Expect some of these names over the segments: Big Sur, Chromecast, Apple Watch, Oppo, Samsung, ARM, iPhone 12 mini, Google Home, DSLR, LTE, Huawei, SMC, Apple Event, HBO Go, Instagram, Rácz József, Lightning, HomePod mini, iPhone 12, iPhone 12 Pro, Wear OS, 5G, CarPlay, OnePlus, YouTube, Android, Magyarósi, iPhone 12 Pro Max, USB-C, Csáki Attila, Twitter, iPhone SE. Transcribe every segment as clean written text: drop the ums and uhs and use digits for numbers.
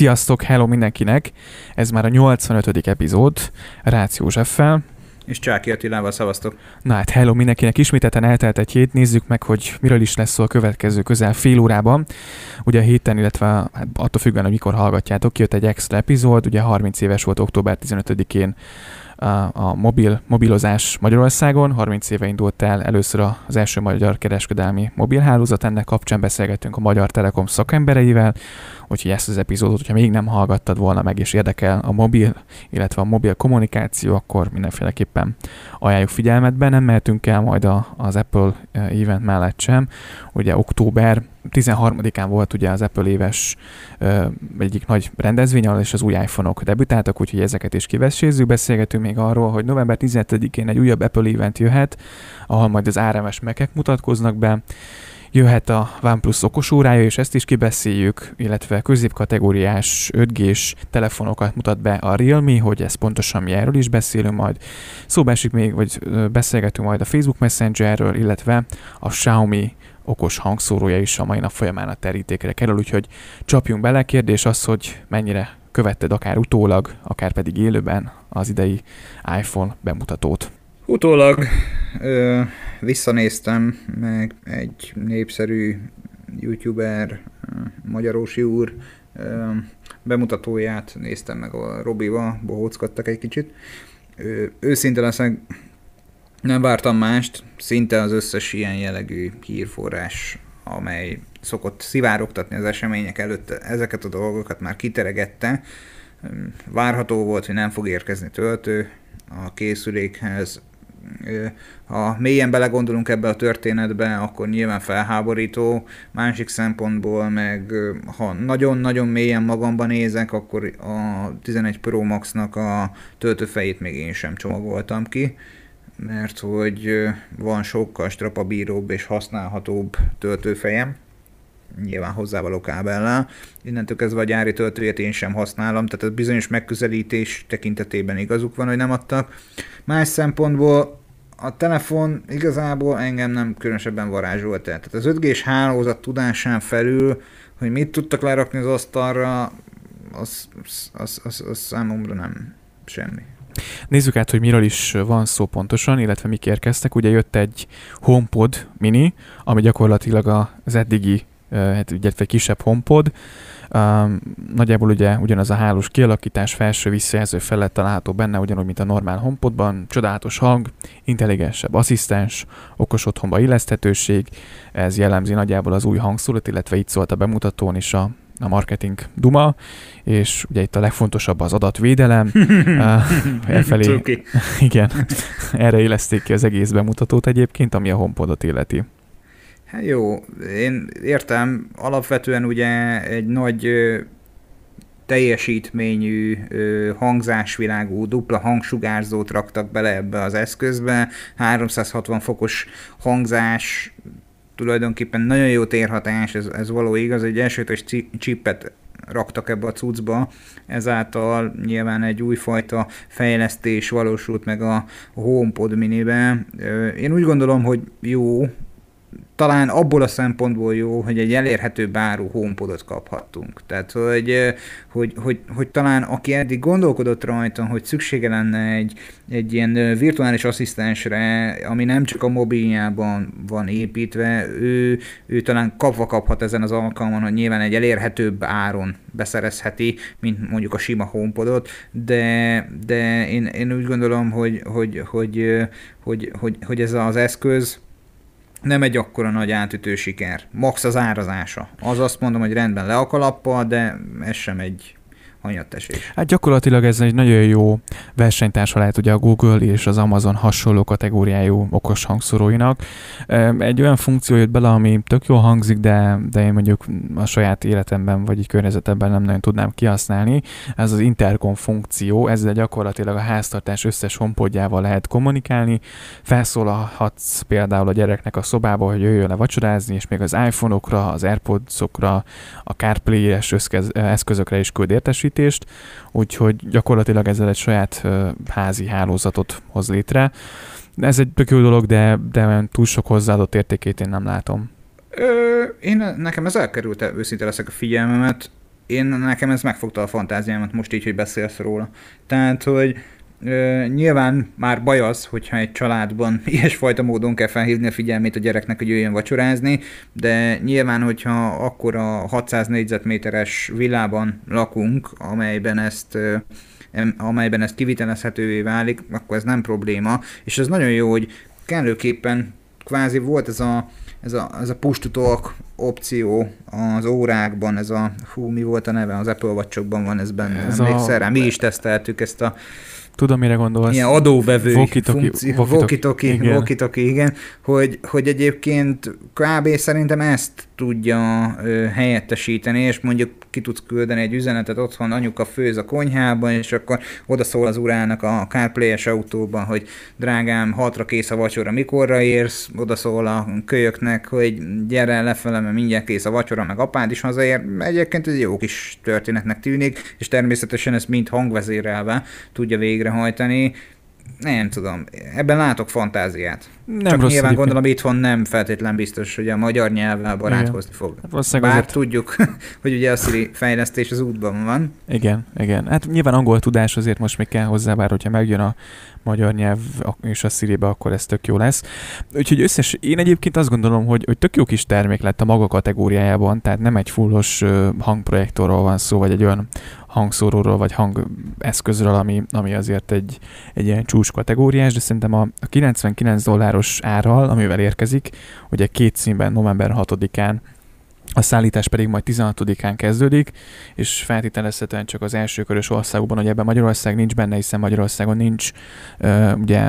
Sziasztok, hello mindenkinek! Ez már a 85. epizód Rácz Józseffel. És Csáki Attilával, szavaztok! Na hát hello mindenkinek, ismételten eltelt egy hét, nézzük meg, hogy miről is lesz szó a következő közel fél órában. Ugye a héten, illetve hát attól függően, hogy mikor hallgatjátok, jött egy extra epizód, ugye 30 éves volt október 15-én a mobilozás Magyarországon, 30 éve indult el először az első magyar kereskedelmi mobilhálózat, ennek kapcsán beszélgettünk a Magyar Telekom szakembereivel, úgyhogy ezt az epizódot, hogyha még nem hallgattad volna meg és érdekel a mobil, illetve a mobil kommunikáció, akkor mindenféleképpen ajánljuk figyelmetbe, nem mehetünk el majd az Apple Event mellett sem, ugye október 13-án volt ugye az Apple éves egyik nagy rendezvény, ahol és az új iPhone-ok debütáltak, úgyhogy ezeket is kivesézzük. Beszélgetünk még arról, hogy november 17-én egy újabb Apple Event jöhet, ahol majd az ARM-es Mac-ek mutatkoznak be. Jöhet a OnePlus okos órája, és ezt is kibeszéljük, illetve középkategóriás 5G-s telefonokat mutat be a Realme, hogy ez pontosan mi, erről is beszélünk majd. Szóba esik még, vagy beszélgetünk majd a Facebook Messengerről, illetve a Xiaomi okos hangszórója is a mai nap folyamán a terítékre kerül, úgyhogy csapjunk bele. Kérdés az, hogy mennyire követted akár utólag, akár pedig élőben az idei iPhone bemutatót. Utólag visszanéztem, meg egy népszerű youtuber, Magyarósi úr bemutatóját néztem meg a Robival, bohóckodtak egy kicsit. Őszinte leszek, nem vártam mást, szinte az összes ilyen jellegű hírforrás, amely szokott szivárogtatni az események előtt, ezeket a dolgokat már kiteregette. Várható volt, hogy nem fog érkezni töltő a készülékhez. Ha mélyen belegondolunk ebbe a történetbe, akkor nyilván felháborító, másik szempontból meg ha nagyon-nagyon mélyen magamban nézek, akkor a 11 Pro Max-nak a töltőfejét még én sem csomagoltam ki, mert hogy van sokkal strapabíróbb és használhatóbb töltőfejem, nyilván hozzávaló kábellel. Innentől kezdve a gyári töltőjét én sem használom, tehát a bizonyos megközelítés tekintetében igazuk van, hogy nem adtak. Más szempontból a telefon igazából engem nem különösebben varázsolt el. Tehát az 5G-s hálózat tudásán felül, hogy mit tudtak lerakni az asztalra, az számomra nem semmi. Nézzük át, hogy miről is van szó pontosan, illetve mik érkeztek. Ugye jött egy HomePod mini, ami gyakorlatilag az eddigi, hát ugye egy kisebb HomePod. Nagyjából ugye ugyanaz a hálós kialakítás, felső visszajelző felett található benne, ugyanúgy, mint a normál HomePodban. Csodálatos hang, intelligensebb asszisztens, okos otthonba illeszthetőség, ez jellemzi nagyjából az új hangszórót, illetve itt szólt a bemutatón is a marketing duma, és ugye itt a legfontosabb az adatvédelem. Elfelé, igen, erre éleszték ki az egész bemutatót egyébként, ami a HomePodot illeti. Hát jó, én értem, alapvetően ugye egy nagy teljesítményű, hangzásvilágú, dupla hangsugárzót raktak bele ebbe az eszközbe, 360 fokos hangzás, tulajdonképpen nagyon jó térhatás, ez való igaz, egy elsőtös csippet raktak ebbe a cuccba, ezáltal nyilván egy újfajta fejlesztés valósult meg a HomePod minibe. Én úgy gondolom, hogy jó, talán abból a szempontból jó, hogy egy elérhetőbb áru HomePodot kaphattunk. Tehát, hogy talán aki eddig gondolkodott rajta, hogy szüksége lenne egy ilyen virtuális asszisztensre, ami nem csak a mobiljában van építve, ő talán kapva kaphat ezen az alkalmon, hogy nyilván egy elérhetőbb áron beszerezheti, mint mondjuk a sima HomePodot, de én úgy gondolom, hogy ez az eszköz nem egy akkora nagy átütő siker. Max az árazása. Az azt mondom, hogy rendben le a kalappal, de ez sem egy hanyattesés. Hát gyakorlatilag ez egy nagyon jó versenytársa lehet ugye a Google és az Amazon hasonló kategóriájú okos hangszóróinak. Egy olyan funkció jött bele, ami tök jól hangzik, de én mondjuk a saját életemben vagy így környezetemben nem nagyon tudnám kihasználni. Ez az intercom funkció, ezzel gyakorlatilag a háztartás összes HomePodjával lehet kommunikálni. Felszólalhatsz például a gyereknek a szobába, hogy jöjjön le vacsorázni, és még az iPhone-okra, az AirPods-okra, a CarPlay-es eszközökre is küld értesítést. Úgyhogy gyakorlatilag ezzel egy saját házi hálózatot hoz létre. Ez egy tök jó dolog, de túl sok hozzáadott értékét én nem látom. Nekem ez elkerült, őszinte leszek, a figyelmemet. nekem ez megfogta a fantáziámat most így, hogy beszélsz róla. Tehát, hogy nyilván már baj az, hogyha egy családban ilyesfajta módon kell felhívni a figyelmét a gyereknek, hogy jöjjön vacsorázni, de nyilván, hogyha akkora 600 négyzetméteres villában lakunk, amelyben ezt kivitelezhetővé válik, akkor ez nem probléma, és ez nagyon jó, hogy kellőképpen kvázi volt ez a push to talk opció az órákban, ez a, mi volt a neve, az Apple Watch-okban van ez benne, emlékszel rá, mi is teszteltük ezt a... Tudom, mire gondolsz. Ilyen adóvevői walkie-talkie, igen. Hogy egyébként kb. Szerintem ezt tudja helyettesíteni, és mondjuk ki tudsz küldeni egy üzenetet, otthon anyuka főz a konyhában, és akkor odaszól az urának a CarPlay-es autóban, hogy drágám, 6-ra kész a vacsora, mikorra érsz, odaszól a kölyöknek, hogy gyere lefele, mert mindjárt kész a vacsora, meg apád is hazaér. Egyébként ez jó kis történetnek tűnik, és természetesen ezt mind hangvezérelve tudja végrehajtani. Nem tudom, ebben látok fantáziát. Nem. Csak nyilván gondolom itthon nem feltétlen biztos, hogy a magyar nyelvvel barátkozni fog. Bár azért tudjuk, hogy ugye a Siri fejlesztés az útban van. Igen, igen. Hát nyilván angol tudás azért most még kell hozzá, bár hogyha megjön a magyar nyelv és a Siri-be, akkor ez tök jó lesz. Úgyhogy én egyébként azt gondolom, hogy tök jó kis termék lett a maga kategóriájában, tehát nem egy fullos hangprojektorról van szó, vagy egy olyan hangszóróról, vagy hangeszközről, ami azért egy ilyen csúcs kategóriás, de szerintem a $99 árral, amivel érkezik, ugye két színben november 6-án, a szállítás pedig majd 16-án kezdődik, és feltételezhetően csak az elsőkörös országokban, hogy ebben Magyarország nincs benne, hiszen Magyarországon nincs ugye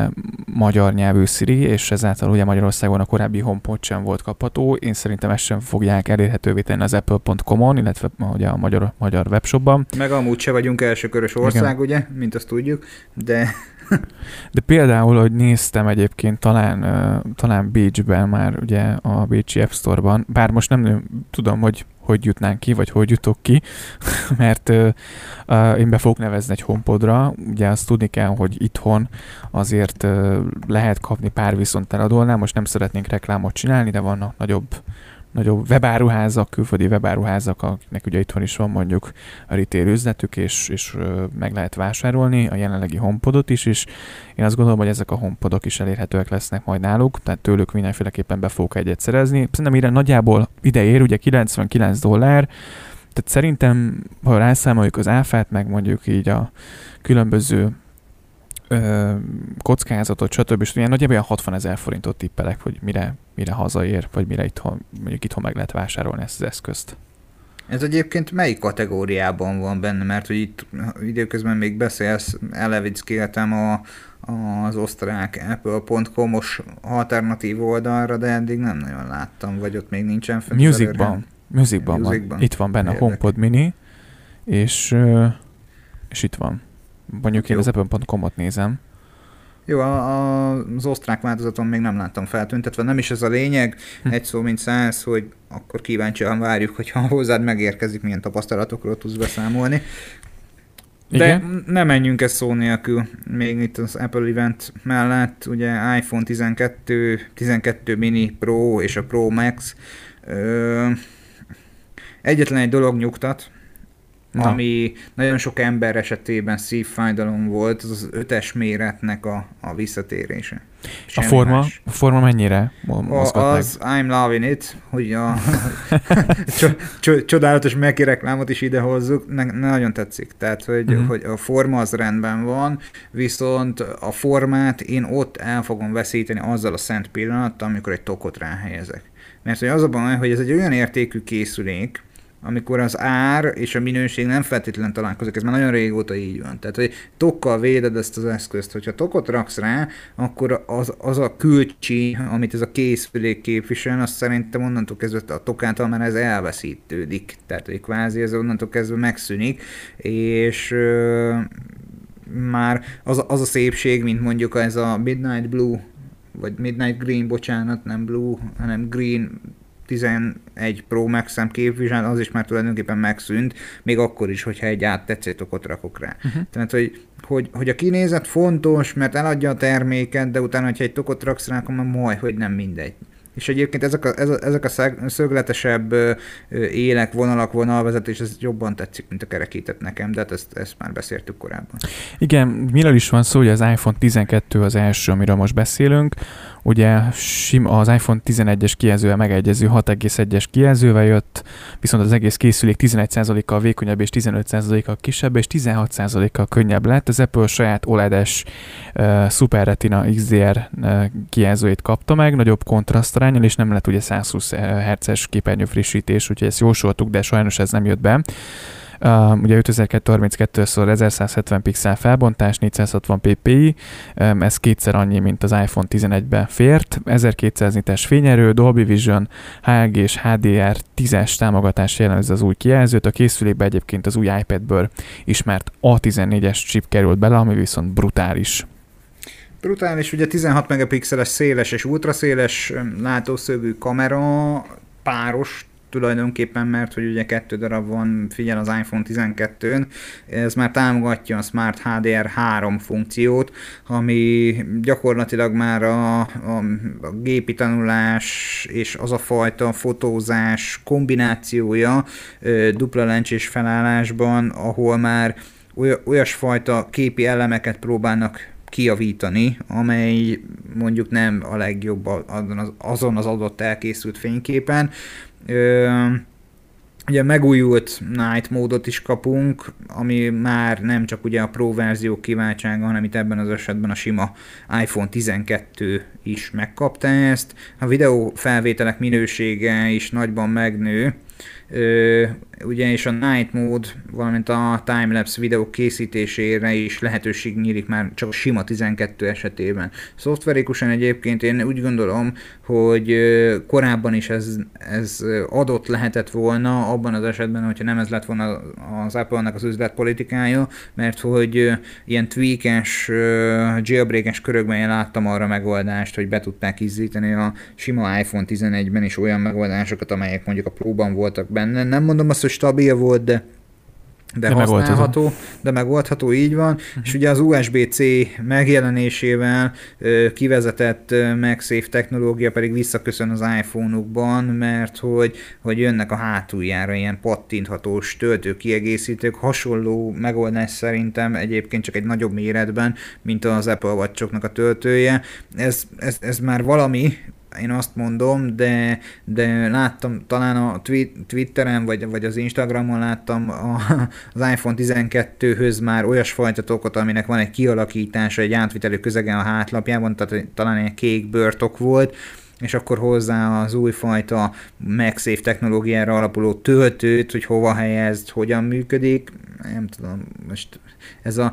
magyar nyelvű Siri, és ezáltal ugye Magyarországon a korábbi HomePod sem volt kapható. Én szerintem ezt sem fogják elérhetővé tenni az apple.com-on, illetve ugye a magyar webshopban. Meg amúgy se vagyunk elsőkörös ország, igen, ugye, mint azt tudjuk, de... De például, hogy néztem egyébként, talán Bécsben már ugye a Bécsi App Store-ban, bár most nem tudom, hogy jutnánk ki, vagy hogy jutok ki, mert én be fogok nevezni egy HomePodra, ugye azt tudni kell, hogy itthon azért lehet kapni pár viszonteladónál, most nem szeretnénk reklámot csinálni, de vannak nagyobb webáruházak, külföldi webáruházak, akiknek ugye itthon is van mondjuk a retail üzletük, és meg lehet vásárolni a jelenlegi HomePodot is, és én azt gondolom, hogy ezek a HomePodok is elérhetőek lesznek majd náluk, tehát tőlük mindenféleképpen be fogok egyet szerezni. Szerintem ide nagyjából ér, ugye $99, tehát szerintem, ha rászámoljuk az áfát, meg mondjuk így a különböző kockázatot, stb. És ugye nagyjából olyan $60,000 tippelek, hogy mire hazaér, vagy mire itthon, mondjuk itthon meg lehet vásárolni ezt az eszközt. Ez egyébként melyik kategóriában van benne? Mert hogy itt időközben még beszélsz, elevickéltem az osztrák Apple.com-os alternatív oldalra, de eddig nem nagyon láttam, vagy ott még nincsen fent. Musicban van. Itt van benne a HomePod mini, és itt van. Mondjuk én az Apple.com-ot nézem. Jó, az osztrák változaton még nem láttam feltüntetve, nem is ez a lényeg, egy szó mint száz, hogy akkor kíváncsian várjuk, hogyha hozzád megérkezik, milyen tapasztalatokról tudsz beszámolni. De igen? Ne menjünk ezt szó nélkül, még itt az Apple Event mellett, ugye iPhone 12, 12 mini Pro és a Pro Max. Egyetlen egy dolog nyugtat, ami nagyon sok ember esetében szívfájdalom volt, az 5-es méretnek a visszatérése. Semmi a forma mennyire mozgat meg? Az I'm loving it, hogy a csodálatos Mac-i reklámot is idehozzuk, nagyon tetszik. Tehát, hogy a forma az rendben van, viszont a formát én ott el fogom veszíteni azzal a szent pillanattal, amikor egy tokot ráhelyezek. Mert hogy az a baj, hogy ez egy olyan értékű készülék, amikor az ár és a minőség nem feltétlenül találkozik, ez már nagyon régóta így van. Tehát, hogy tokkal véded ezt az eszközt, hogyha tokot raksz rá, akkor az a külcsi, amit ez a készülék képvisel, azt szerintem onnantól kezdve a tokától már ez elveszítődik. Tehát, hogy kvázi ez onnantól kezdve megszűnik, és már az a szépség, mint mondjuk ez a Midnight Blue, vagy Midnight Green, bocsánat, nem Blue, hanem Green, 11 Pro Max-em képviselni, az is már tulajdonképpen megszűnt, még akkor is, hogyha egy áttetsző tokot rakok rá. Tehát, hogy a kinézet fontos, mert eladja a terméket, de utána, hogyha egy tokot raksz rá, akkor majd hogy nem mindegy. És egyébként ezek a szögletesebb élek, vonalak, vonalvezetés, ez jobban tetszik, mint a kerekített nekem, de ezt már beszéltük korábban. Igen, miről is van szó, hogy az iPhone 12 az első, amiről most beszélünk. Ugye az iPhone 11-es kijelzővel megegyező 6,1-es kijelzővel jött, viszont az egész készülék 11%-kal vékonyabb és 15%-kal kisebb, és 16%-kal könnyebb lett. Az Apple saját OLED-es Super Retina XDR kijelzőjét kapta meg, nagyobb kontrasztaránnyal, és nem lett ugye 120 Hz-es képernyő frissítés, úgyhogy ezt jósoltuk, de sajnos ez nem jött be. Ugye 5232x1170 pixel felbontás, 460 ppi, ez kétszer annyi, mint az iPhone 11-ben fért, 1200 nites fényerő, Dolby Vision, HLG és HDR 10-es támogatás jellemzi az új kijelzőt, a készülékbe egyébként az új iPad-ből ismert A14-es chip került bele, ami viszont brutális. Brutális, ugye 16 megapixeles széles és ultraszéles látószögű kamera, páros tulajdonképpen, mert hogy ugye 2 darab van, figyel az iPhone 12-n, ez már támogatja a Smart HDR 3 funkciót, ami gyakorlatilag már a gépi tanulás és az a fajta fotózás kombinációja dupla lencsés felállásban, ahol már olyasfajta képi elemeket próbálnak kijavítani, amely mondjuk nem a legjobb azon az adott elkészült fényképen. Ugye megújult Night módot is kapunk, ami már nem csak ugye a Pro verzió kiváltsága, hanem itt ebben az esetben a sima iPhone 12 is megkapta ezt. A videó felvételek minősége is nagyban megnő, ugye és a Night mód, valamint a timelapse videó készítésére is lehetőség nyílik már csak a sima 12 esetében. Szoftverikusan egyébként én úgy gondolom, hogy korábban is ez adott lehetett volna abban az esetben, hogyha nem ez lett volna az Apple-nek az üzletpolitikája, mert hogy ilyen tweakes, jailbreakes körökben én láttam arra megoldást, hogy be tudták izzíteni a sima iPhone 11-ben is olyan megoldásokat, amelyek mondjuk a próban voltak benne. Nem mondom azt, hogy stabil volt, de használható, de megoldható, így van. Uh-huh. És ugye az USB-C megjelenésével kivezetett MagSafe technológia pedig visszaköszön az iPhone-ukban, mert hogy jönnek a hátuljára ilyen pattinthatós töltőkiegészítők, hasonló megoldás szerintem egyébként csak egy nagyobb méretben, mint az Apple Watch-oknak a töltője. Ez már valami, én azt mondom, de láttam talán a Twitteren, vagy az Instagramon láttam az iPhone 12-höz már olyasfajta tokot, aminek van egy kialakítása, egy átvitelő közegen a hátlapjában, tehát talán egy kék bőrtok volt, és akkor hozzá az újfajta MagSafe technológiára alapuló töltőt, hogy hova helyezd, hogyan működik, nem tudom, most ez a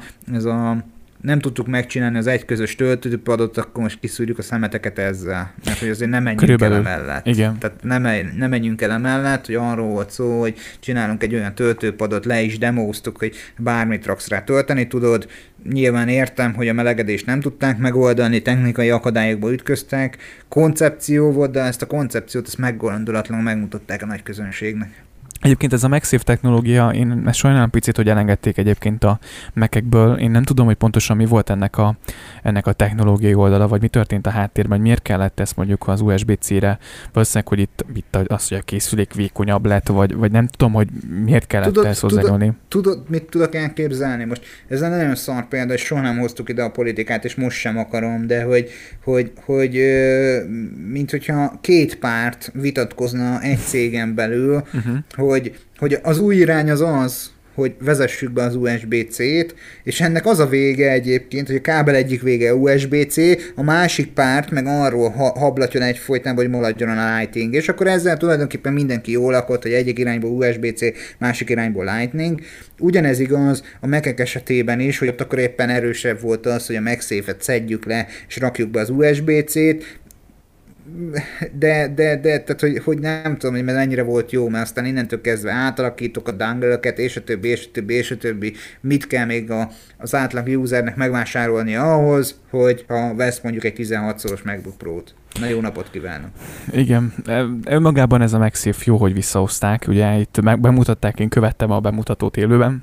nem tudtuk megcsinálni az egyközös töltőpadot, akkor most kiszúrjuk a szemeteket ezzel. Mert hogy azért nem menjünk el emellett. Igen. Tehát nem menjünk el emellett, hogy arról volt szó, hogy csinálunk egy olyan töltőpadot, le is demóztuk, hogy bármit raksz rá tölteni, tudod. Nyilván értem, hogy a melegedést nem tudták megoldani, technikai akadályokba ütköztek, koncepció volt, de ezt a koncepciót meggondolatlanul megmutatták a nagy közönségnek. Egyébként ez a MagSafe technológia, én ezt sajnálom picit, hogy elengedték egyébként a Mac-ekből. Én nem tudom, hogy pontosan mi volt ennek a technológiai oldala, vagy mi történt a háttérben, hogy miért kellett ezt mondjuk az USB-C-re. Valószínűleg, hogy itt az, hogy a készülék vékonyabb lett, vagy nem tudom, hogy miért kellett ezt hozzányúlni. Tudod, mit tudok elképzelni? Most ez egy nagyon szar példa, és soha nem hoztuk ide a politikát, és most sem akarom, de hogy mint hogyha két párt vitatkozna egy cégen belül, uh-huh. Hogy az új irány az, hogy vezessük be az USB-C-t, és ennek az a vége egyébként, hogy a kábel egyik vége USB-C, a másik párt meg arról hablatjon egyfolytán, hogy moladjon a Lightning, és akkor ezzel tulajdonképpen mindenki jól lakott, hogy egyik irányból USB-C, másik irányból Lightning. Ugyanez igaz a Mac-ek esetében is, hogy ott akkor éppen erősebb volt az, hogy a MagSafe-et szedjük le, és rakjuk be az USB-C-t, de tehát, hogy nem tudom, hogy mennyire volt jó, mert aztán innentől kezdve átalakítok a dangle-öket, és a többi, mit kell még az átlag usernek megvásárolni ahhoz, hogy ha vesz mondjuk egy 16-szoros MacBook Pro-t. Na, jó napot kívánok! Igen, önmagában ez a MagSafe jó, hogy visszahozták, ugye itt bemutatták, én követtem a bemutatót élőben,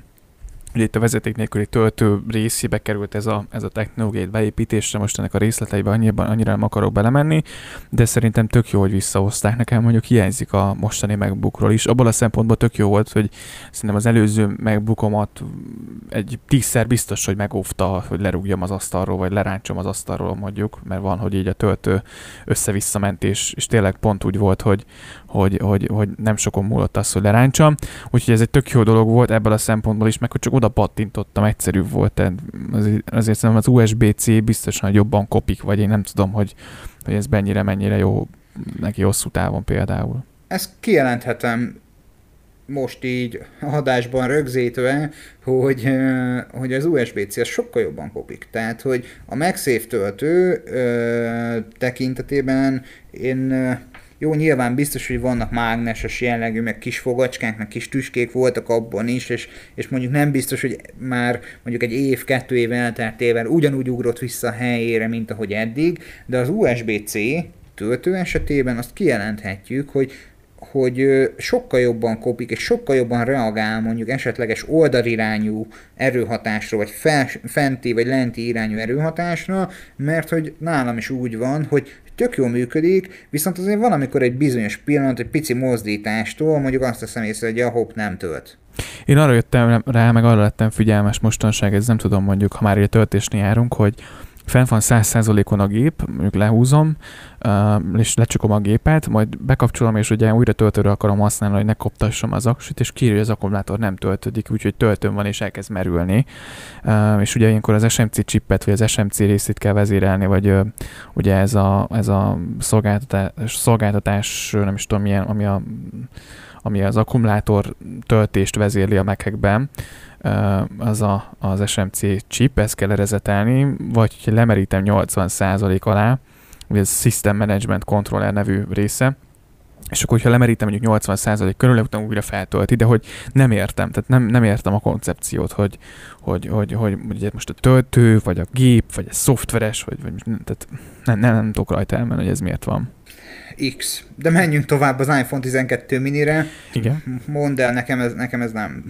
Ugye itt a vezeték nélküli töltő részébe került ez a technológiai beépítésre, most ennek a részleteiben annyira nem akarok belemenni, de szerintem tök jó, hogy visszahozták. Nekem mondjuk hiányzik a mostani MacBookról is. Abban a szempontból tök jó volt, hogy szerintem az előző MacBookomat egy 10-szer biztos, hogy megóvta, hogy lerúgjam az asztalról, vagy leráncsom az asztalról mondjuk, mert van, hogy így a töltő össze-vissza ment, és tényleg pont úgy volt, hogy nem sokon múlott az, hogy leráncsam. Úgyhogy ez egy tök jó dolog volt ebből a szempontból is, meg hogy csak oda pattintottam, egyszerűbb volt. Tehát azért szerintem az USB-C biztosan jobban kopik, vagy én nem tudom, hogy ez mennyire jó neki hosszú távon például. Ezt kijelenthetem most így adásban rögzítve, hogy az USB-C az sokkal jobban kopik. Tehát, hogy a MagSafe töltő tekintetében én... Jó, nyilván biztos, hogy vannak mágneses jellegű, meg kis fogacskánk, meg kis tüskék voltak abban is, és mondjuk nem biztos, hogy már mondjuk egy év, 2 év elteltével ugyanúgy ugrott vissza a helyére, mint ahogy eddig, de az USB-C töltő esetében azt kijelenthetjük, hogy sokkal jobban kopik, és sokkal jobban reagál mondjuk esetleges oldalirányú erőhatásra, vagy fenti, vagy lenti irányú erőhatásra, mert hogy nálam is úgy van, hogy tök jól működik, viszont azért van, amikor egy bizonyos pillanat, egy pici mozdítástól mondjuk azt teszem észre, hogy a hopp nem tölt. Én arra jöttem rá, meg arra lettem figyelmes mostanság, ez nem tudom mondjuk, ha már egy töltésnél járunk, hogy fent van 100%-on a gép, mondjuk lehúzom, és lecsukom a gépet, majd bekapcsolom, és ugye újra töltőre akarom használni, hogy ne koptassam az aksit, és kiírja, hogy az akkumulátor nem töltődik, úgyhogy töltőn van, és elkezd merülni. És ugye ilyenkor az SMC chipet, vagy az SMC részét kell vezérelni, vagy ugye ez a szolgáltatás, nem is tudom milyen, ami az akkumulátor töltést vezérli a Mac-ekben, az SMC chip, ezt kell rezetelni, vagy ha lemerítem 80% alá, ugye ez System Management Controller nevű része, és akkor, hogyha lemerítem mondjuk 80% körül, utána újra feltölti, de hogy nem értem, tehát nem értem a koncepciót, hogy most a töltő, vagy a gép, vagy a szoftveres, vagy tehát nem tudok rajta elmenni, hogy ez miért van. X. De menjünk tovább az iPhone 12 minire. Igen. Mondd el, nekem ez nem.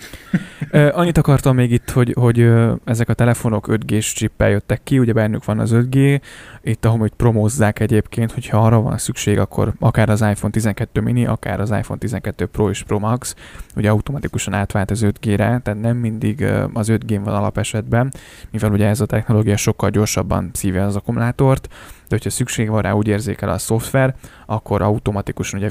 Annyit akartam még itt, hogy ezek a telefonok 5G-s chip-el jöttek ki, ugye bennük van az 5G, itt ahogy promózzák egyébként, hogyha arra van szükség, akkor akár az iPhone 12 mini, akár az iPhone 12 Pro és Pro Max, ugye automatikusan átvált az 5G-re, tehát nem mindig az 5G-n van alapesetben, mivel ugye ez a technológia sokkal gyorsabban szívja az akkumulátort, de hogyha szükség van rá, úgy érzékel a szoftver, akkor automatikusan ugye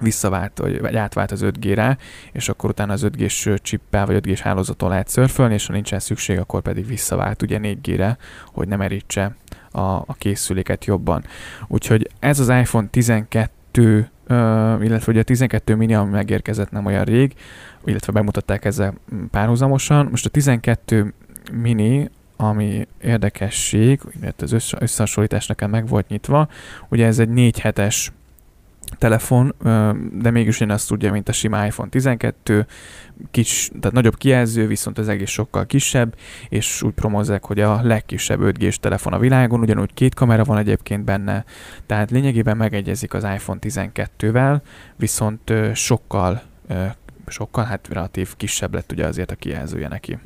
visszavált, vagy átvált az 5G-re, és akkor utána az 5G-s csippel, vagy 5G-s hálózaton lehet szörfölni, és ha nincsen szükség, akkor pedig visszavált ugye 4G-re, hogy nem merítse a készüléket jobban. Úgyhogy ez az iPhone 12, illetve ugye a 12 mini, ami megérkezett nem olyan rég, illetve bemutatták ezzel párhuzamosan. Most a 12 mini, ami érdekesség, mert az összehasonlítás nekem meg volt nyitva, ugye ez egy 4 hetes telefon, de mégis én azt tudja, mint a sima iPhone 12, tehát nagyobb kijelző, viszont az egész sokkal kisebb, és úgy promozzák, hogy a legkisebb 5G-s telefon a világon, ugyanúgy 2 kamera van egyébként benne, tehát lényegében megegyezik az iPhone 12-vel, viszont sokkal hát relatív kisebb lett ugye azért a kijelzője neki.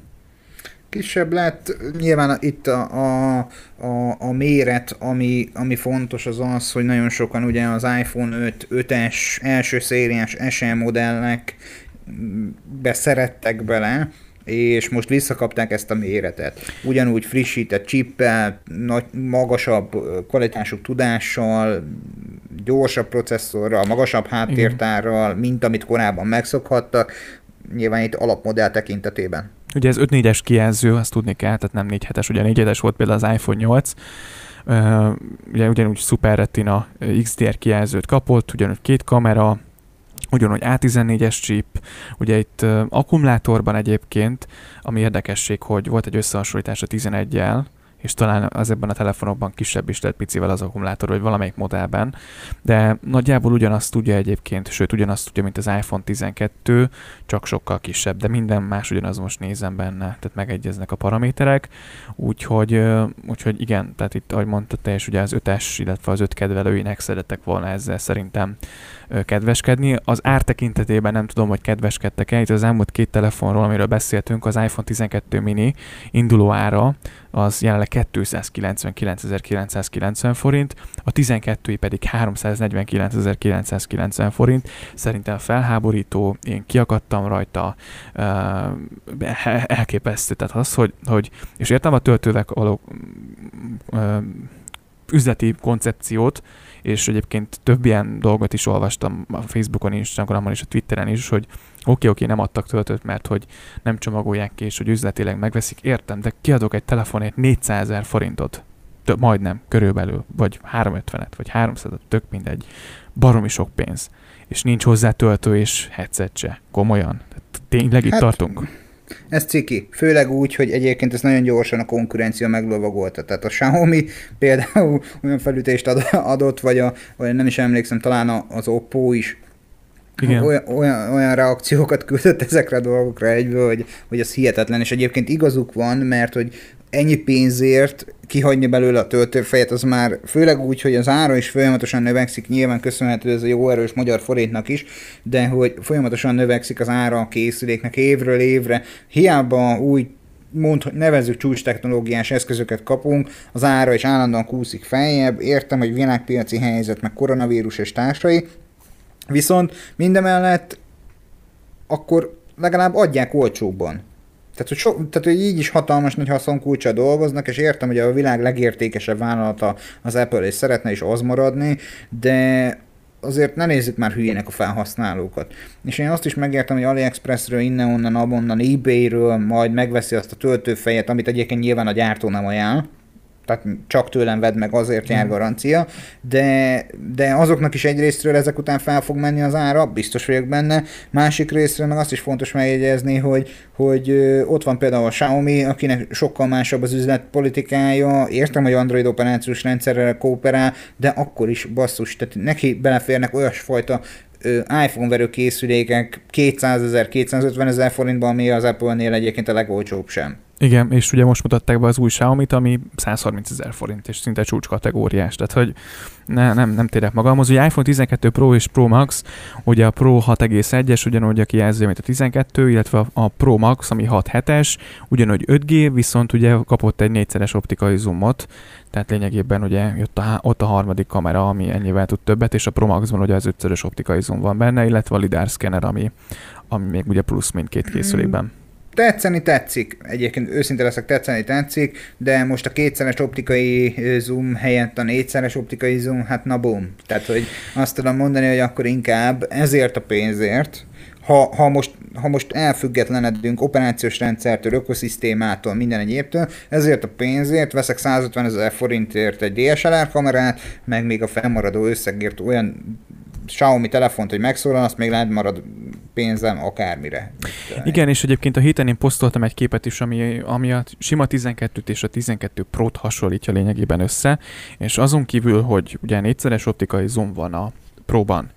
Kisebb lett, nyilván itt a méret, ami fontos, az az, hogy nagyon sokan ugye az iPhone 5S első szériás SE modellekbe szerettek bele, és most visszakapták ezt a méretet. Ugyanúgy frissített csippel, magasabb kvalitású tudással, gyorsabb processzorral, magasabb háttértárral, mint amit korábban megszokhattak, nyilván itt alapmodell tekintetében. Ugye ez 5.4-es kijelző, azt tudni kell, tehát nem 4.7-es, ugye 4.7-es volt például az iPhone 8, ugye ugyanúgy Super Retina XDR kijelzőt kapott, ugyanúgy 2 kamera, ugyanúgy A14-es chip, ugye itt akkumulátorban egyébként, ami érdekesség, hogy volt egy összehasonlítás a 11-jel, és talán az ebben a telefonokban kisebb is lett picivel az akkumulátor, vagy valamelyik modellben, de nagyjából ugyanazt tudja egyébként, sőt ugyanazt tudja, mint az iPhone 12, csak sokkal kisebb, de minden más ugyanaz, most nézem benne, tehát megegyeznek a paraméterek, úgyhogy igen, tehát itt, ahogy mondtad te, és ugye az 5S, illetve az 5 kedvelőinek szerettek volna ezzel szerintem kedveskedni. Az ár tekintetében nem tudom, hogy kedveskedtek-e. Itt az elmúlt két telefonról, amiről beszéltünk, az iPhone 12 mini induló ára az jelenleg 299.990 forint, a 12-i pedig 349.990 forint. Szerintem felháborító, én kiakadtam rajta, elképesztő. Tehát az, hogy és értem a töltővel való üzleti koncepciót, és egyébként több ilyen dolgot is olvastam a Facebookon, Instagramon és a Twitteren is, hogy oké, nem adtak töltőt, mert hogy nem csomagolják ki, és hogy üzletileg megveszik, értem, de kiadok egy telefonért 400.000 forintot, majdnem, körülbelül, vagy 350-et, vagy 300-at, tök mindegy, baromi sok pénz, és nincs hozzá töltő és headset se, komolyan, tényleg itt tartunk. Ez ciki. Főleg úgy, hogy egyébként ez nagyon gyorsan a konkurencia meglovagolta. Tehát a Xiaomi például olyan felütést adott, vagy nem is emlékszem, talán az Oppo is. Igen. Olyan reakciókat küldött ezekre a dolgokra egyből, hogy az hihetetlen. És egyébként igazuk van, mert hogy ennyi pénzért kihagyni belőle a töltőfejet, az már főleg úgy, hogy az ára is folyamatosan növekszik, nyilván köszönhető ez a jó erős magyar forintnak is, de hogy folyamatosan növekszik az ára a készüléknek évről évre, hiába új, nevezzük csúcs technológiás eszközöket kapunk, az ára is állandóan kúszik feljebb, értem, hogy világpiaci helyzet, meg koronavírus és társai, viszont mindemellett akkor legalább adják olcsóbban. Tehát, hogy így is hatalmas nagy haszonkulccsal dolgoznak, és értem, hogy a világ legértékesebb vállalata az Apple, és szeretne is az maradni, de azért ne nézzük már hülyének a felhasználókat. És én azt is megértem, hogy AliExpressről, innen-onnan, abonnan, eBayről majd megveszi azt a töltőfejet, amit egyébként nyilván a gyártó nem ajánl, tehát csak tőlem vedd meg, azért jár garancia, de azoknak is egy részről ezek után fel fog menni az ára, biztos vagyok benne, másik részről meg azt is fontos megjegyezni, hogy ott van például a Xiaomi, akinek sokkal másabb az üzletpolitikája, értem, hogy Android operációs rendszerrel kooperál, de akkor is basszus, tehát neki beleférnek olyasfajta iPhone-verő készülékek 200.000-250.000 forintban, ami az Apple-nél egyébként a legolcsóbb sem. Igen, és ugye most mutatták be az új Xiaomit, ami 130.000 forint, és szinte csúcskategóriás, tehát hogy nem térek magamhoz. Ugye iPhone 12 Pro és Pro Max, ugye a Pro 6,1-es, ugyanúgy a kijelző, mint a 12, illetve a Pro Max, ami 6.7-es, ugyanúgy 5G, viszont ugye kapott egy 4x-es optikai zoomot, tehát lényegében ugye jött ott a harmadik kamera, ami ennyivel tud többet, és a Pro Maxban ugye az 5x-es optikai zoom van benne, illetve a lidar szkenner, ami még ugye plusz mindkét készülékben. Tetszeni tetszik, egyébként őszinte leszek, tetszeni tetszik, de most a 2x-es optikai zoom helyett a 4x-es optikai zoom, hát na boom. Tehát, hogy azt tudom mondani, hogy akkor inkább ezért a pénzért, ha most elfüggetlenedünk operációs rendszertől, ökoszisztémától, minden egyébtől, ezért a pénzért veszek 150.000 forintért egy DSLR kamerát, meg még a fennmaradó összegért olyan Xiaomi telefont, hogy megszólal, azt még lehet marad pénzem akármire. Igen, és egyébként a héten én posztoltam egy képet is, ami a sima 12-t és a 12 Pro-t hasonlítja lényegében össze, és azon kívül, hogy ugye 4x-es optikai zoom van a Pro-ban,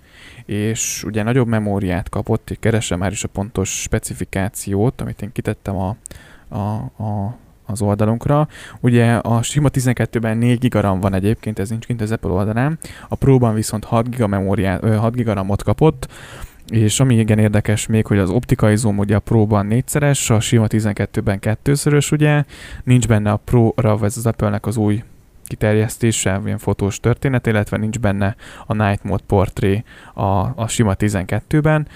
és ugye nagyobb memóriát kapott, és keresem már is a pontos specifikációt, amit én kitettem az oldalunkra. Ugye a sima 12-ben 4 GB RAM van egyébként, ez nincs kint az Apple oldalán, a Pro-ban viszont 6 GB RAM-ot kapott, és ami igen érdekes még, hogy az optikai zoom ugye a Pro-ban 4x-es, a sima 12-ben 2x-ös ugye, nincs benne a Pro-ra, ez az Apple-nek az új kiterjesztése, ilyen fotós történet, illetve nincs benne a Night Mode Portrait a sima 12-ben,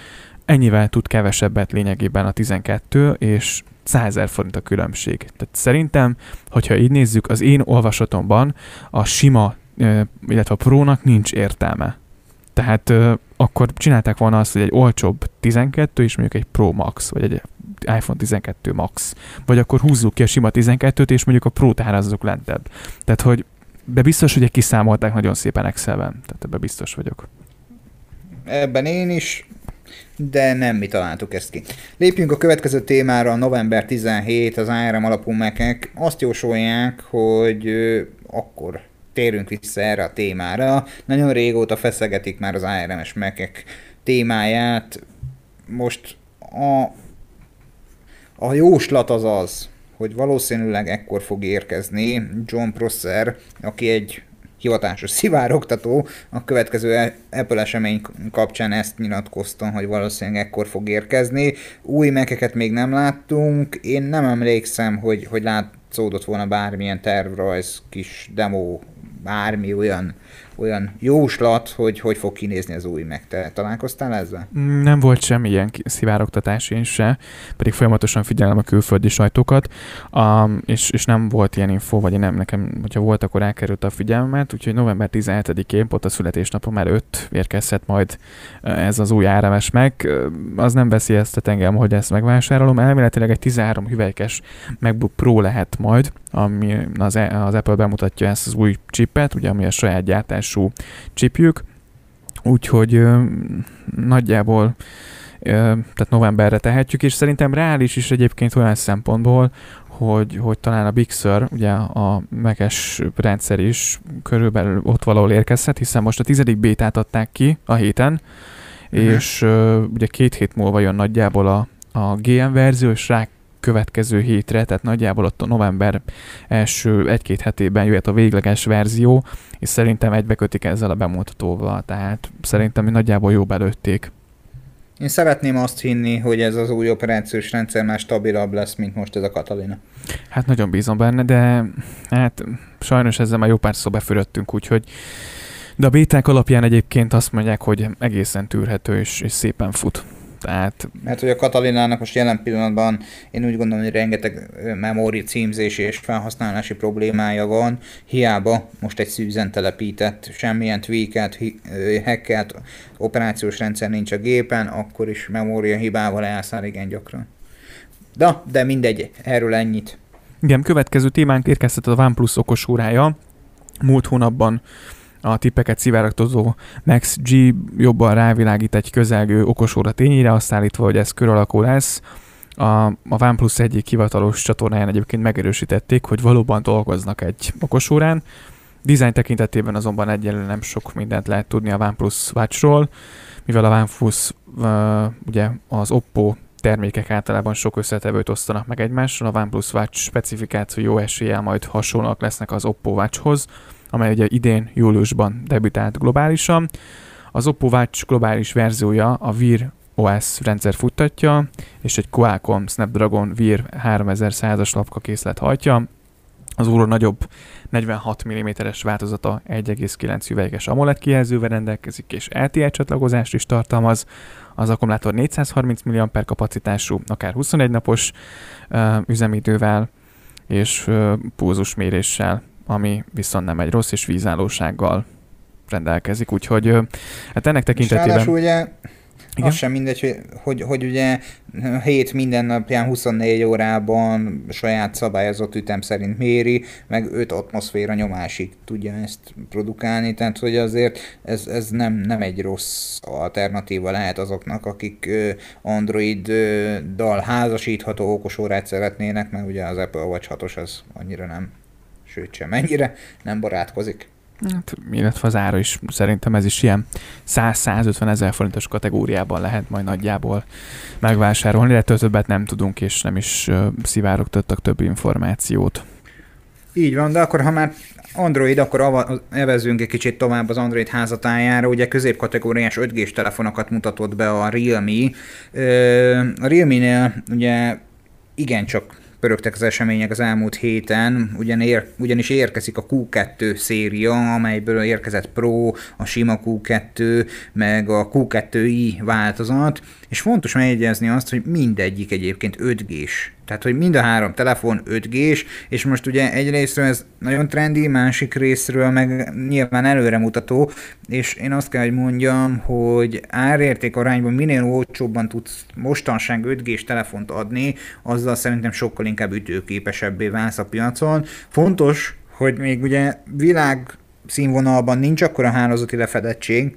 ennyivel tud kevesebbet lényegében a 12, és 100.000 forint a különbség. Tehát szerintem, hogyha így nézzük, az én olvasatomban a sima, illetve a Pro-nak nincs értelme. Tehát akkor csinálták volna azt, hogy egy olcsóbb 12 és mondjuk egy Pro Max, vagy egy iPhone 12 Max. Vagy akkor húzzuk ki a sima 12-t, és mondjuk a Pro-t árazzuk lentebb. Tehát, hogy de biztos, hogy kiszámolták nagyon szépen Excelben. Tehát ebben biztos vagyok. Ebben én is, de nem mi találtuk ezt ki. Lépjünk a következő témára, november 17, az ARM alapú Mac-ek. Azt jósolják, hogy akkor térünk vissza erre a témára. Nagyon régóta feszegetik már az ARM-es Mac-ek témáját. Most a jóslat az az, hogy valószínűleg ekkor fog érkezni John Prosser, aki egy hivatásos szivárogtató a következő Apple esemény kapcsán ezt nyilatkozta, hogy valószínűleg ekkor fog érkezni. Új Mac-eket még nem láttunk, én nem emlékszem, hogy látszódott volna bármilyen tervrajz, kis demo, bármi olyan jóslat, hogy fog kinézni az új Mac. Te találkoztál ezzel? Nem volt semmilyen szivárogtatás, én se, pedig folyamatosan figyelem a külföldi sajtókat, és nem volt ilyen infó, vagy nem, nekem, hogyha volt, akkor elkerült a figyelmet, úgyhogy november 17-én, pont a születésnapom, már 5 érkezhet majd ez az új árames Mac. Az nem veszélyeztet engem, hogy ezt megvásárolom. Elméletileg egy 13 hüvelykes MacBook Pro lehet majd, ami az Apple bemutatja ezt az új chipet, ugye, ami a saját gyártású chipjük, úgyhogy nagyjából tehát novemberre tehetjük, és szerintem reális is egyébként olyan szempontból, hogy talán a Big Sur, ugye a Mac-es rendszer is körülbelül ott valahol érkezhet, hiszen most a 10. bétát adták ki a héten, és ugye 2 hét múlva jön nagyjából a GM verzió, és rá következő hétre, tehát nagyjából ott a november első 1-2 hetében jöhet a végleges verzió, és szerintem egybekötik ezzel a bemutatóval, tehát szerintem nagyjából jó belőtték. Én szeretném azt hinni, hogy ez az új operációs rendszer már stabilabb lesz, mint most ez a Catalina. Hát nagyon bízom benne, de hát sajnos ezzel már jó pár szó befürödtünk, úgyhogy de a béták alapján egyébként azt mondják, hogy egészen tűrhető és szépen fut. Tehát... Mert hogy a Catalinának most jelen pillanatban én úgy gondolom, hogy rengeteg memóri címzési és felhasználási problémája van, hiába most egy szűzen telepített, semmilyen tweaket, hacket, operációs rendszer nincs a gépen, akkor is memória hibával elszáll igen gyakran. De mindegy, erről ennyit. Igen, következő témánk érkezett a OnePlus okos órája. Múlt hónapban a tippeket szivárogtató Max G jobban rávilágít egy közelgő okosóra tényére, azt állítva, hogy ez köralakú lesz. A OnePlus egyik hivatalos csatornáján egyébként megerősítették, hogy valóban dolgoznak egy okosórán. Design tekintetében azonban egyelőre nem sok mindent lehet tudni a OnePlus Watchról, mivel a OnePlus ugye az Oppo termékek általában sok összetevőt osztanak meg egymással, a OnePlus Watch specifikáció jó eséllyel majd hasonlóak lesznek az Oppo Watchhoz, amely ugye idén júliusban debütált globálisan. Az Oppo Watch globális verziója a Wear OS rendszer futtatja, és egy Qualcomm Snapdragon Wear 3100-as lapkakészlet hajtja. Az óra nagyobb 46 mm-es változata 1,9 üveges AMOLED kijelzővel rendelkezik, és LTE csatlakozást is tartalmaz. Az akkumulátor 430 mAh kapacitású, akár 21 napos üzemidővel és pulzusméréssel, ami viszont nem egy rossz, és vízállósággal rendelkezik, úgyhogy hát ennek tekintetében... Ráadásul ugye az sem mindegy, hogy ugye hét minden napján 24 órában saját szabályozott ütem szerint méri, meg 5 atmoszféra nyomásig tudja ezt produkálni, tehát hogy azért ez nem egy rossz alternatíva lehet azoknak, akik Android-dal házasítható okosórát szeretnének, mert ugye az Apple Watch 6-os az annyira nem, sőt sem ennyire, nem barátkozik. Hát, illetve az ára is, szerintem ez is ilyen 100-150 ezer forintos kategóriában lehet majd nagyjából megvásárolni, de többet nem tudunk, és nem is szivárogtattak több információt. Így van, de akkor ha már Android, akkor evezünk egy kicsit tovább az Android házatájára. Ugye középkategóriás 5G-s telefonokat mutatott be a Realme. A Realme-nél ugye igencsak pörögtek az események az elmúlt héten, ugyanis érkezik a Q2 széria, amelyből érkezett Pro, a sima Q2, meg a Q2i változat, és fontos megjegyezni azt, hogy mindegyik egyébként 5G-s. Tehát, hogy mind a három telefon 5G-s, és most ugye egy részről ez nagyon trendi, másik részről meg nyilván előremutató, és én azt kell, hogy mondjam, hogy árérték arányban minél olcsóbban tudsz mostanság 5G-s telefont adni, azzal szerintem sokkal inkább ütőképesebbé válsz a piacon. Fontos, hogy még ugye világszínvonalban nincs akkora hálózati lefedettség,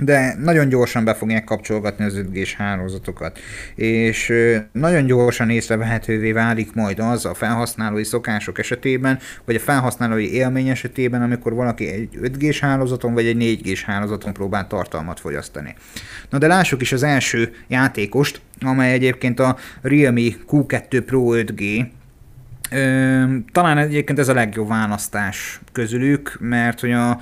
de nagyon gyorsan be fogják kapcsolgatni az 5G-s hálózatokat, és nagyon gyorsan észrevehetővé válik majd az a felhasználói szokások esetében, vagy a felhasználói élmény esetében, amikor valaki egy 5G-s hálózaton, vagy egy 4G-s hálózaton próbál tartalmat fogyasztani. Na de lássuk is az első játékost, amely egyébként a Realme Q2 Pro 5G, Talán egyébként ez a legjobb választás közülük, mert hogy a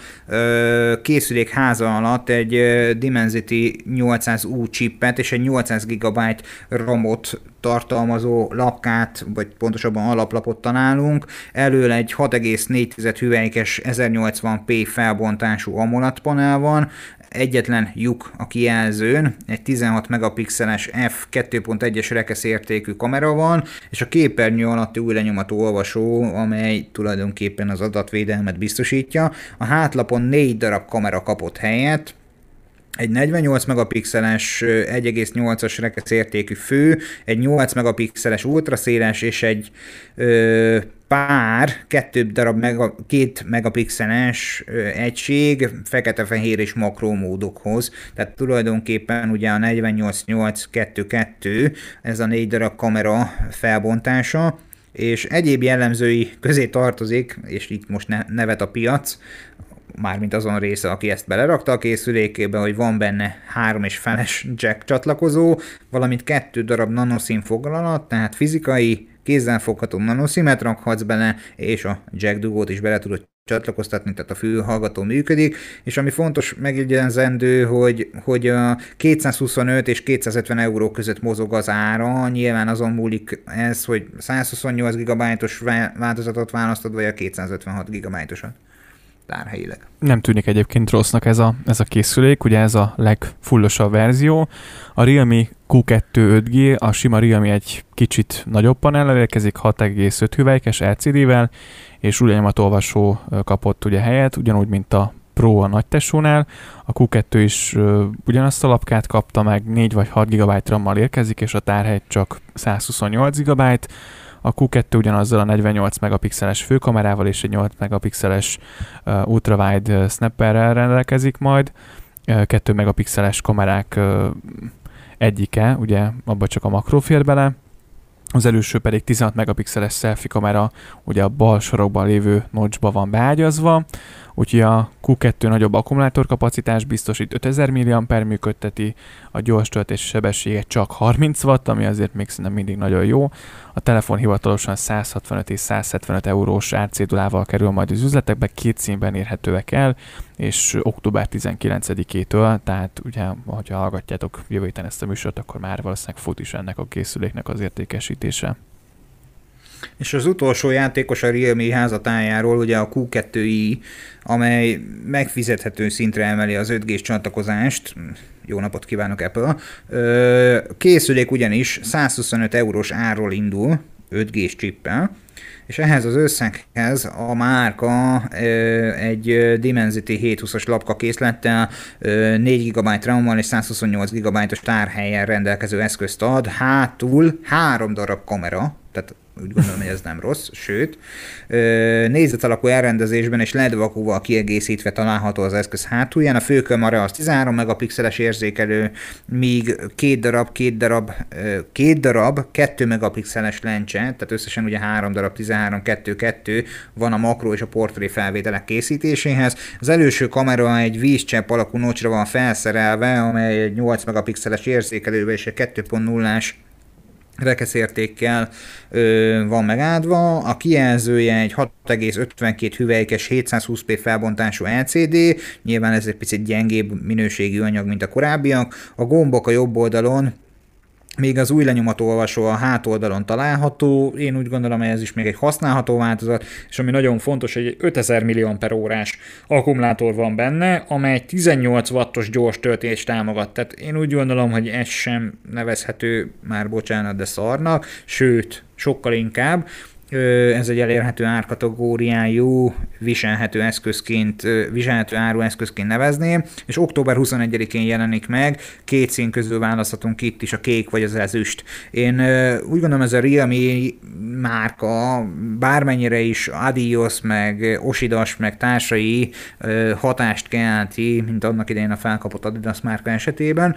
készülék háza alatt egy Dimensity 800U chipet és egy 800 GB RAM-ot tartalmazó lapkát, vagy pontosabban alaplapot találunk, elől egy 6,4 hüvelykes 1080p felbontású AMOLED panel van, egyetlen lyuk a kijelzőn, egy 16 megapixeles f2.1-es rekeszértékű kamera van, és a képernyő alatti új lenyomató olvasó, amely tulajdonképpen az adatvédelmet biztosítja. A hátlapon 4 darab kamera kapott helyet, egy 48 megapixeles 1,8-as rekeszértékű fő, egy 8 megapixeles ultraszéles és egy pár 2 megapixeles egység fekete-fehér és makró módokhoz. Tehát tulajdonképpen ugye a 48-8-2-2 ez a 4 darab kamera felbontása, és egyéb jellemzői közé tartozik, és itt most nevet a piac, mármint azon része, aki ezt belerakta a készülékébe, hogy van benne 3,5-es jack csatlakozó, valamint 2 darab nanoszim foglalat, tehát fizikai, kézzelfogható nanoszimet rakhatsz bele, és a jack dugót is bele tudod csatlakoztatni, tehát a fülhallgató működik, és ami fontos megjegyzendő, hogy a 225 és 250 euró között mozog az ára, nyilván azon múlik ez, hogy 128 GB-os változatot választod, vagy a 256 GB-osat. Tárhelyileg. Nem tűnik egyébként rossznak ez a készülék, ugye ez a legfullosabb verzió. A Realme Q2 5G, a sima Realme egy kicsit nagyobb panellel érkezik, 6,5 hüvelykes LCD-vel, és új lenyomatolvasó kapott ugye helyet, ugyanúgy, mint a Pro a nagytesónál. A Q2 is ugyanazt a lapkát kapta, meg 4 vagy 6 GB RAM-mal érkezik, és a tárhely csak 128 GB. A Q2 ugyanazzal a 48 megapixeles főkamerával és egy 8 megapixeles ultrawide snapperrel rendelkezik majd. 2 megapixeles kamerák egyike, ugye abban csak a makró fér bele. Az előső pedig 16 megapixeles selfie kamera, ugye a bal sarokban lévő notchba van beágyazva, úgyhogy a Q2 nagyobb akkumulátorkapacitás biztosít, 5000 mAh működteti, a gyors töltési sebessége csak 30 watt, ami azért még szerintem mindig nagyon jó. A telefon hivatalosan 165 és 175 eurós árcédulával kerül majd az üzletekbe, 2 színben érhetőek el, és október 19-től, tehát ugye, hogyha hallgatjátok jövő héten ezt a műsort, akkor már valószínűleg fut is ennek a készüléknek az értékesítése. És az utolsó játékos a Realme házatájáról, ugye a Q2i, amely megfizethető szintre emeli az 5G-s csatlakozást. Jó napot kívánok, Apple! Készülék ugyanis 125 eurós árról indul 5G-s csippel, és ehhez az összeghez a márka egy Dimensity 720-as lapkakészlettel, 4 GB RAM-mal és 128 GB-os tárhelyen rendelkező eszközt ad, hátul 3 darab kamera, tehát úgy gondolom, hogy ez nem rossz, sőt, nézetalakú elrendezésben és LED vakúval kiegészítve található az eszköz hátulján. A főkamera az 13 megapixeles érzékelő, míg 2 megapixeles lencse, tehát összesen ugye 3 darab 13, 2, 2 van a makró és a portré felvételek készítéséhez. Az előső kamera egy vízcsepp alakú nocsra van felszerelve, amely egy 8 megapixeles érzékelővel és egy 2.0-ás rekeszértékkel van megáldva, a kijelzője egy 6,52 hüvelykes 720p felbontású LCD, nyilván ez egy picit gyengébb minőségű anyag, mint a korábbiak, a gombok a jobb oldalon, még az új lenyomatolvasó a hátoldalon található, én úgy gondolom, hogy ez is még egy használható változat, és ami nagyon fontos, hogy egy 5000 mAh-órás akkumulátor van benne, amely 18 wattos gyors töltést támogat, tehát én úgy gondolom, hogy ez sem nevezhető, már bocsánat, de szarnak, sőt, sokkal inkább. Ez egy elérhető árkategóriájú, viselhető áru eszközként nevezném, és október 21-én jelenik meg, 2 szín közül választhatunk itt is, a kék vagy az ezüst. Én úgy gondolom, ez a Realme márka bármennyire is Adios, meg Osidas, meg társai hatást kelti, mint annak idején a felkapott Adidas márka esetében,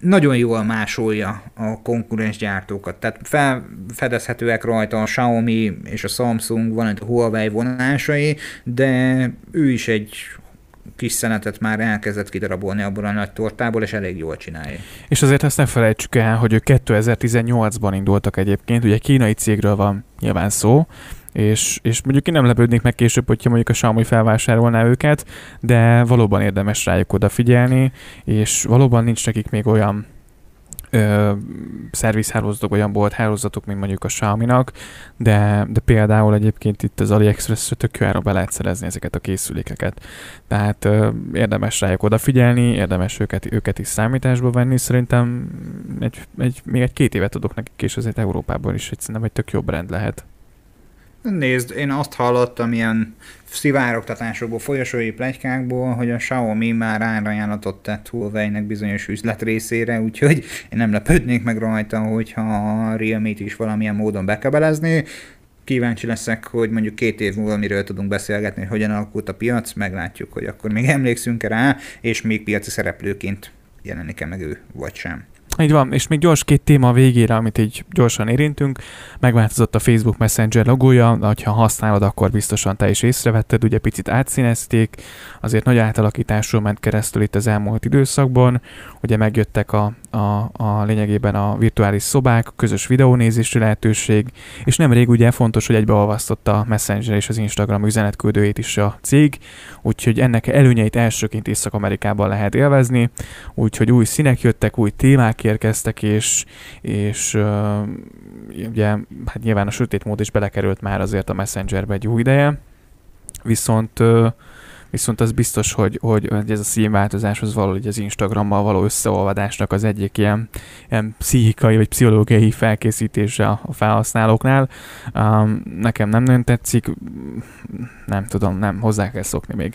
nagyon jól másolja a konkurens gyártókat, tehát felfedezhetőek rajta a Xiaomi és a Samsung, valamint a Huawei vonásai, de ő is egy kis szenetet már elkezdett kidarabolni abból a nagy tortából, és elég jól csinálja. És azért azt ne felejtsük el, hogy ők 2018-ban indultak egyébként, ugye kínai cégről van nyilván szó, és mondjuk én nem lepődnék meg később, hogyha mondjuk a Xiaomi felvásárolná őket, de valóban érdemes rájuk odafigyelni, és valóban nincs nekik még olyan szervizhálózatok, olyan bolthálózatok, mint mondjuk a Xiaomi-nak, de például egyébként itt az AliExpress-ről tök jó áron be lehet szerezni ezeket a készülékeket. Tehát érdemes rájuk odafigyelni, érdemes őket is számításba venni, szerintem még egy-két évet adok nekik, és azért Európában is, hogy szerintem egy tök jó brand lehet. Nézd, én azt hallottam ilyen szivárogtatásokból, folyosói pletykákból, hogy a Xiaomi már árajánlatot tett Huawei-nek bizonyos üzletrészére, úgyhogy én nem lepődnék meg rajta, hogyha a Realme-t is valamilyen módon bekebelezni. Kíváncsi leszek, hogy mondjuk 2 év múlva miről tudunk beszélgetni, hogy hogyan alakult a piac, meglátjuk, hogy akkor még emlékszünk-e rá, és még piaci szereplőként jelenik-e meg ő, vagy sem. Így van, és még gyors 2 téma a végére, amit így gyorsan érintünk. Megváltozott a Facebook Messenger logója, de ha használod, akkor biztosan te is észrevetted, ugye picit átszínezték, azért nagy átalakításról ment keresztül itt az elmúlt időszakban, ugye megjöttek a lényegében a virtuális szobák, közös videónézési lehetőség, és nemrég ugye fontos, hogy egybeolvasztotta a Messenger és az Instagram üzenetküldőjét is a cég, úgyhogy ennek előnyeit elsőként Észak-Amerikában lehet élvezni, úgyhogy új színek jöttek, új témák érkeztek, és ugye, hát nyilván a sötétmód is belekerült már azért a Messengerbe egy jó ideje, viszont az biztos, hogy ez a színváltozáshoz való, hogy az Instagrammal való összeolvadásnak az egyik ilyen pszichikai vagy pszichológiai felkészítése a felhasználóknál. Nekem nem nagyon tetszik, nem tudom, nem, hozzá kell szokni még.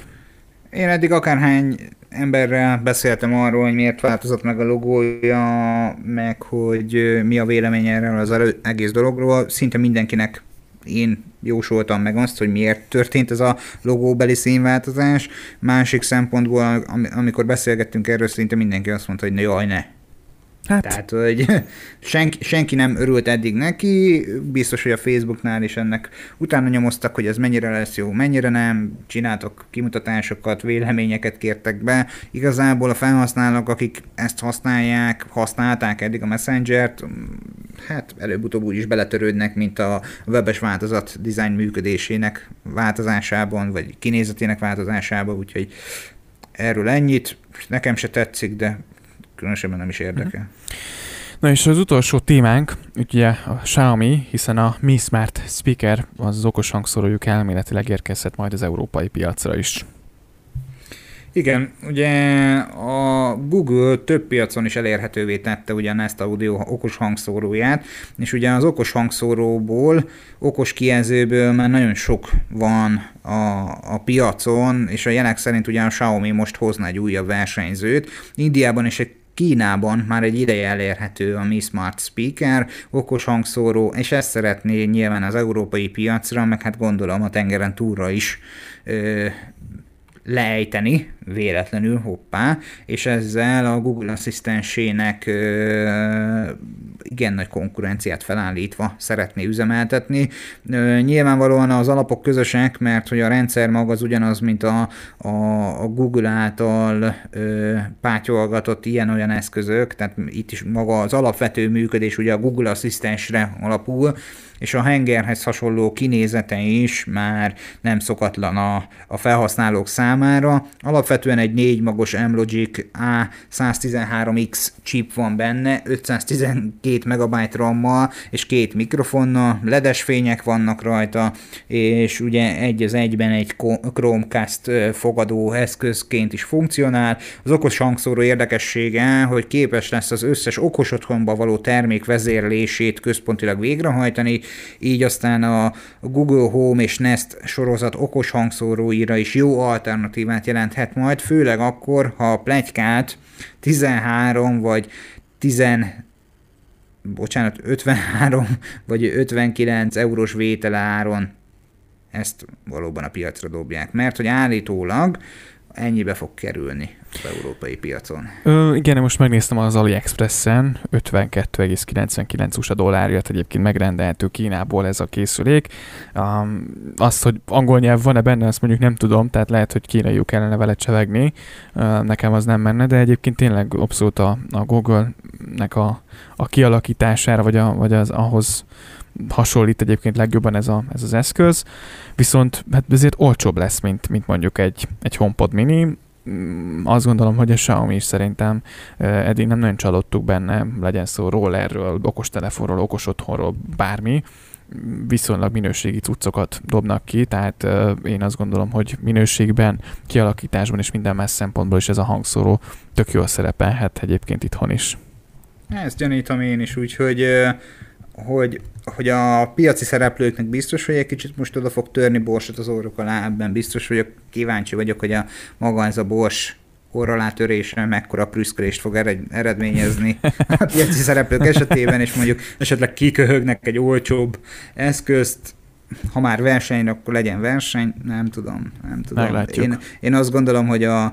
Én eddig akárhány emberrel beszéltem arról, hogy miért változott meg a logója, meg hogy mi a vélemény erről az egész dologról. Szinte mindenkinek én jósoltam meg azt, hogy miért történt ez a logóbeli színváltozás. Másik szempontból, amikor beszélgettünk erről, szinte mindenki azt mondta, hogy na jaj, ne. Hát. Tehát, hogy senki nem örült eddig neki, biztos, hogy a Facebooknál is ennek utána nyomoztak, hogy ez mennyire lesz jó, mennyire nem, csináltak kimutatásokat, véleményeket kértek be. Igazából a felhasználók, akik ezt használták eddig a Messengert, hát előbb-utóbb úgy is beletörődnek, mint a webes változat design működésének változásában, vagy kinézetének változásában, úgyhogy erről ennyit. Nekem se tetszik, de különösebben nem is érdekel. Na és az utolsó témánk, ugye a Xiaomi, hiszen a Mi Smart Speaker, az okos hangszórójuk elméletileg érkezhet majd az európai piacra is. Igen, ugye a Google több piacon is elérhetővé tette ugyan ezt a audio okos hangszóróját, és ugye az okos hangszóróból, okos kijelzőből már nagyon sok van a piacon, és a jelek szerint ugye a Xiaomi most hozna egy újabb versenyzőt. Indiában és Kínában már egy ideje elérhető a Mi Smart Speaker, okos hangszóró, és ezt szeretné nyilván az európai piacra, meg hát gondolom a tengeren túlra is leejteni, véletlenül, hoppá, és ezzel a Google asszisztensének igen nagy konkurenciát felállítva szeretné üzemeltetni. Nyilvánvalóan az alapok közösek, mert hogy a rendszer maga az ugyanaz, mint a Google által pátyolgatott ilyen-olyan eszközök, tehát itt is maga az alapvető működés ugye a Google asszisztensre alapul, és a hengerhez hasonló kinézete is már nem szokatlan a felhasználók számára. Alapvetően egy 4 magos M-Logic A113X chip van benne, 512 MB RAM-mal és 2 mikrofonnal, ledes fények vannak rajta, és ugye egy az egyben egy Chromecast fogadó eszközként is funkcionál. Az okos hangszóró érdekessége, hogy képes lesz az összes okos otthonba való termék vezérlését központilag végrehajtani, így aztán a Google Home és Nest sorozat okos hangszóróira is jó alternatívát jelenthet majd, főleg akkor, ha a pletykált 53 vagy 59 eurós vételáron ezt valóban a piacra dobják, mert hogy állítólag ennyibe fog kerülni az európai piacon. Igen, most megnéztem az AliExpressen, 52,99 USA dollárért egyébként megrendelhető Kínából ez a készülék. Azt, hogy angol nyelv van-e benne, azt mondjuk nem tudom, tehát lehet, hogy kínaiul kellene vele csevegni, nekem az nem menne, de egyébként tényleg abszolút a Google-nek a kialakítására, vagy az ahhoz hasonlít egyébként legjobban ez az eszköz, viszont hát ezért olcsóbb lesz, mint mondjuk egy HomePod mini. Azt gondolom, hogy a Xiaomi is szerintem eddig nem nagyon csalódtuk benne, legyen szó rollerről, okostelefonról, okos otthonról, bármi, viszonylag minőségi cuccokat dobnak ki, tehát én azt gondolom, hogy minőségben, kialakításban és minden más szempontból is ez a hangszóró tök jól szerepelhet egyébként itthon is. Ezt gyanítom én is, úgyhogy hogy a piaci szereplőknek biztos, hogy egy kicsit most oda fog törni borsot az orruk alá, ebben biztos vagyok, kíváncsi vagyok, hogy a maga ez a bors orr alá törésre mekkora prüszkölést fog eredményezni a piaci szereplők esetében, és mondjuk esetleg kiköhögnek egy olcsóbb eszközt, ha már versenyre, akkor legyen verseny, nem tudom. Én azt gondolom, hogy a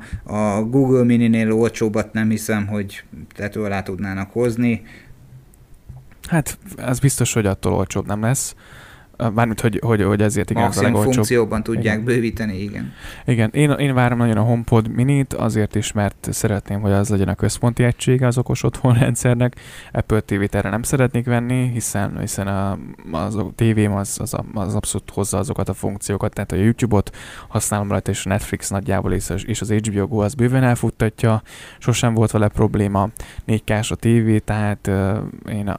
Google Mininél olcsóbbat nem hiszem, hogy tető alá tudnának hozni. Hát, az biztos, hogy attól olcsóbb nem lesz. Mármint, hogy ezért igen, az a legolcsóbb. Funkcióban tudják igen. Bővíteni, igen. Igen, én várom nagyon a HomePod minit, azért is, mert szeretném, hogy az legyen a központi egysége az okos otthonrendszernek. Apple TV-t erre nem szeretnék venni, hiszen a tévém az abszolút hozza azokat a funkciókat, tehát a YouTube-ot használom rajta, és a Netflix nagyjából, és az HBO Go az bőven elfuttatja, sosem volt vele probléma, 4K-s a tévé, tehát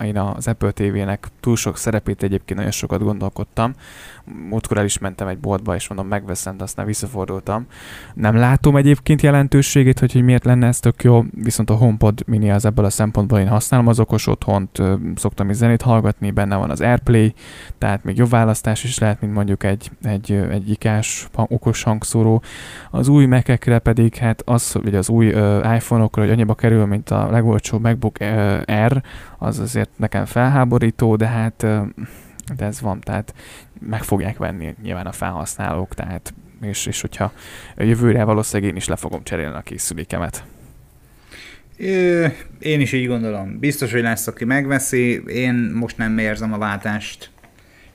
én az Apple TV-nek túl sok szerepét egyébként nagyon sokat gondolom, múltkor el is mentem egy boltba, és mondom, megveszem, de aztán visszafordultam. Nem látom egyébként jelentőségét, hogy miért lenne ez tök jó, viszont a HomePod mini az ebből a szempontból, én használom az okos otthont, szoktam is zenét hallgatni, benne van az AirPlay, tehát még jobb választás is lehet, mint mondjuk egy ikás okos hangszóró. Az új Mac-ekre pedig, hát az, hogy az új iPhone-okra, hogy annyiba kerül, mint a legolcsóbb MacBook Air, az azért nekem felháborító, de hát... De ez van, tehát meg fogják venni nyilván a felhasználók, tehát, és hogyha jövőre valószínűleg én is le fogom cserélni a készülékemet. Én is így gondolom. Biztos, hogy lesz, aki megveszi. Én most nem érzem a váltást.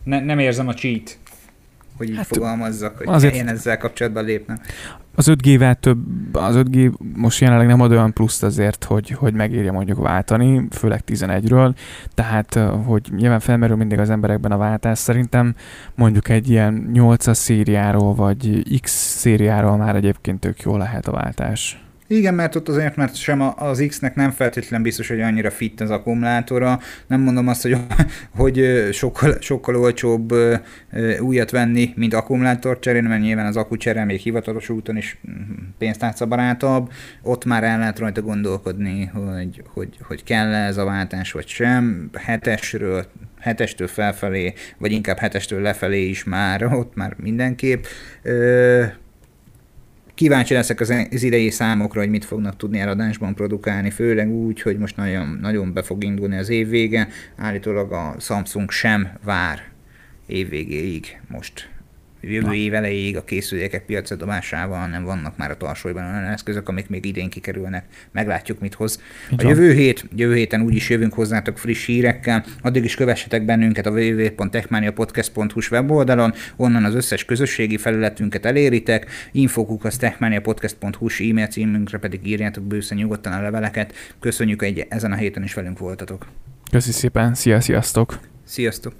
Nem érzem a cheat, hogy így hát, fogalmazzak, hogy azért... én ezzel kapcsolatban lépnem. Az 5G-vel több, az 5G most jelenleg nem ad olyan pluszt azért, hogy megérje mondjuk váltani, főleg 11-ről, tehát hogy nyilván felmerül mindig az emberekben a váltás, szerintem mondjuk egy ilyen 8-as szériáról vagy X szériáról már egyébként tök jól lehet a váltás. Igen, mert ott azért, mert sem az X-nek nem feltétlen biztos, hogy annyira fit az akkumulátora. Nem mondom azt, hogy sokkal olcsóbb újat venni, mint akkumulátort cserélni, mert nyilván az akkucsere még hivatalos úton is pénztárcabarátabb. Ott már el lehet rajta gondolkodni, hogy kell-e ez a váltás, vagy sem. 7-estől felfelé, vagy inkább 7-estől lefelé is már, ott már mindenképp. Kíváncsi leszek az idei számokra, hogy mit fognak tudni eladásban produkálni, főleg úgy, hogy most nagyon, nagyon be fog indulni az év vége. Állítólag a Samsung sem vár évvégéig most. Jövő év elejéig a készülékek piacra dobásával, hanem vannak már a tarsolyban olyan eszközök, amik még idén kikerülnek. Meglátjuk, mit hoz. A jövő héten úgyis jövünk hozzátok friss hírekkel. Addig is kövessetek bennünket a www.techmaniapodcast.hu-s weboldalon, onnan az összes közösségi felületünket eléritek, infokuk@techmaniapodcast.hu-s e-mail címünkre pedig írjátok bőszen nyugodtan a leveleket. Köszönjük, hogy ezen a héten is velünk voltatok. Köszi szépen, sziasztok! Sziasztok!